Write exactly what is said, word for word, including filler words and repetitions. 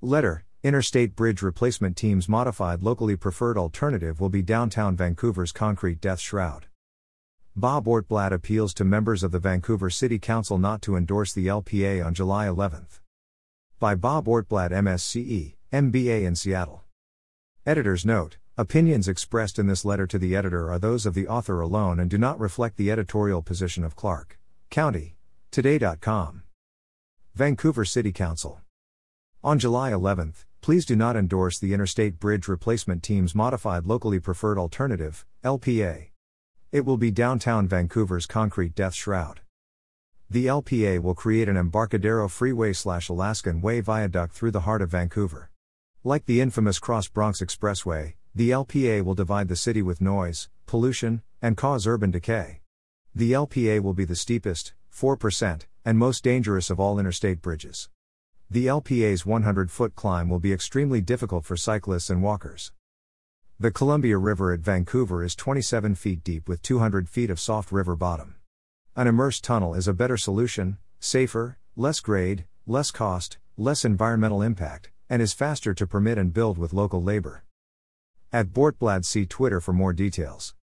Letter, Interstate Bridge Replacement Team's modified locally preferred alternative will be downtown Vancouver's concrete death shroud. Bob Ortblad appeals to members of the Vancouver City Council not to endorse the L P A on July eleventh. By Bob Ortblad, M S C E, M B A in Seattle. Editor's note, opinions expressed in this letter to the editor are those of the author alone and do not reflect the editorial position of Clark County Today dot com. Vancouver City Council. On July eleventh, please do not endorse the Interstate Bridge Replacement Team's modified locally preferred alternative, L P A. It will be downtown Vancouver's concrete death shroud. The L P A will create an Embarcadero Freeway slash Alaskan Way viaduct through the heart of Vancouver. Like the infamous Cross Bronx Expressway, the L P A will divide the city with noise, pollution, and cause urban decay. The L P A will be the steepest, four percent, and most dangerous of all interstate bridges. The L P A's one hundred foot climb will be extremely difficult for cyclists and walkers. The Columbia River at Vancouver is twenty-seven feet deep with two hundred feet of soft river bottom. An immersed tunnel is a better solution, safer, less grade, less cost, less environmental impact, and is faster to permit and build with local labor. At Bortblad, see Twitter for more details.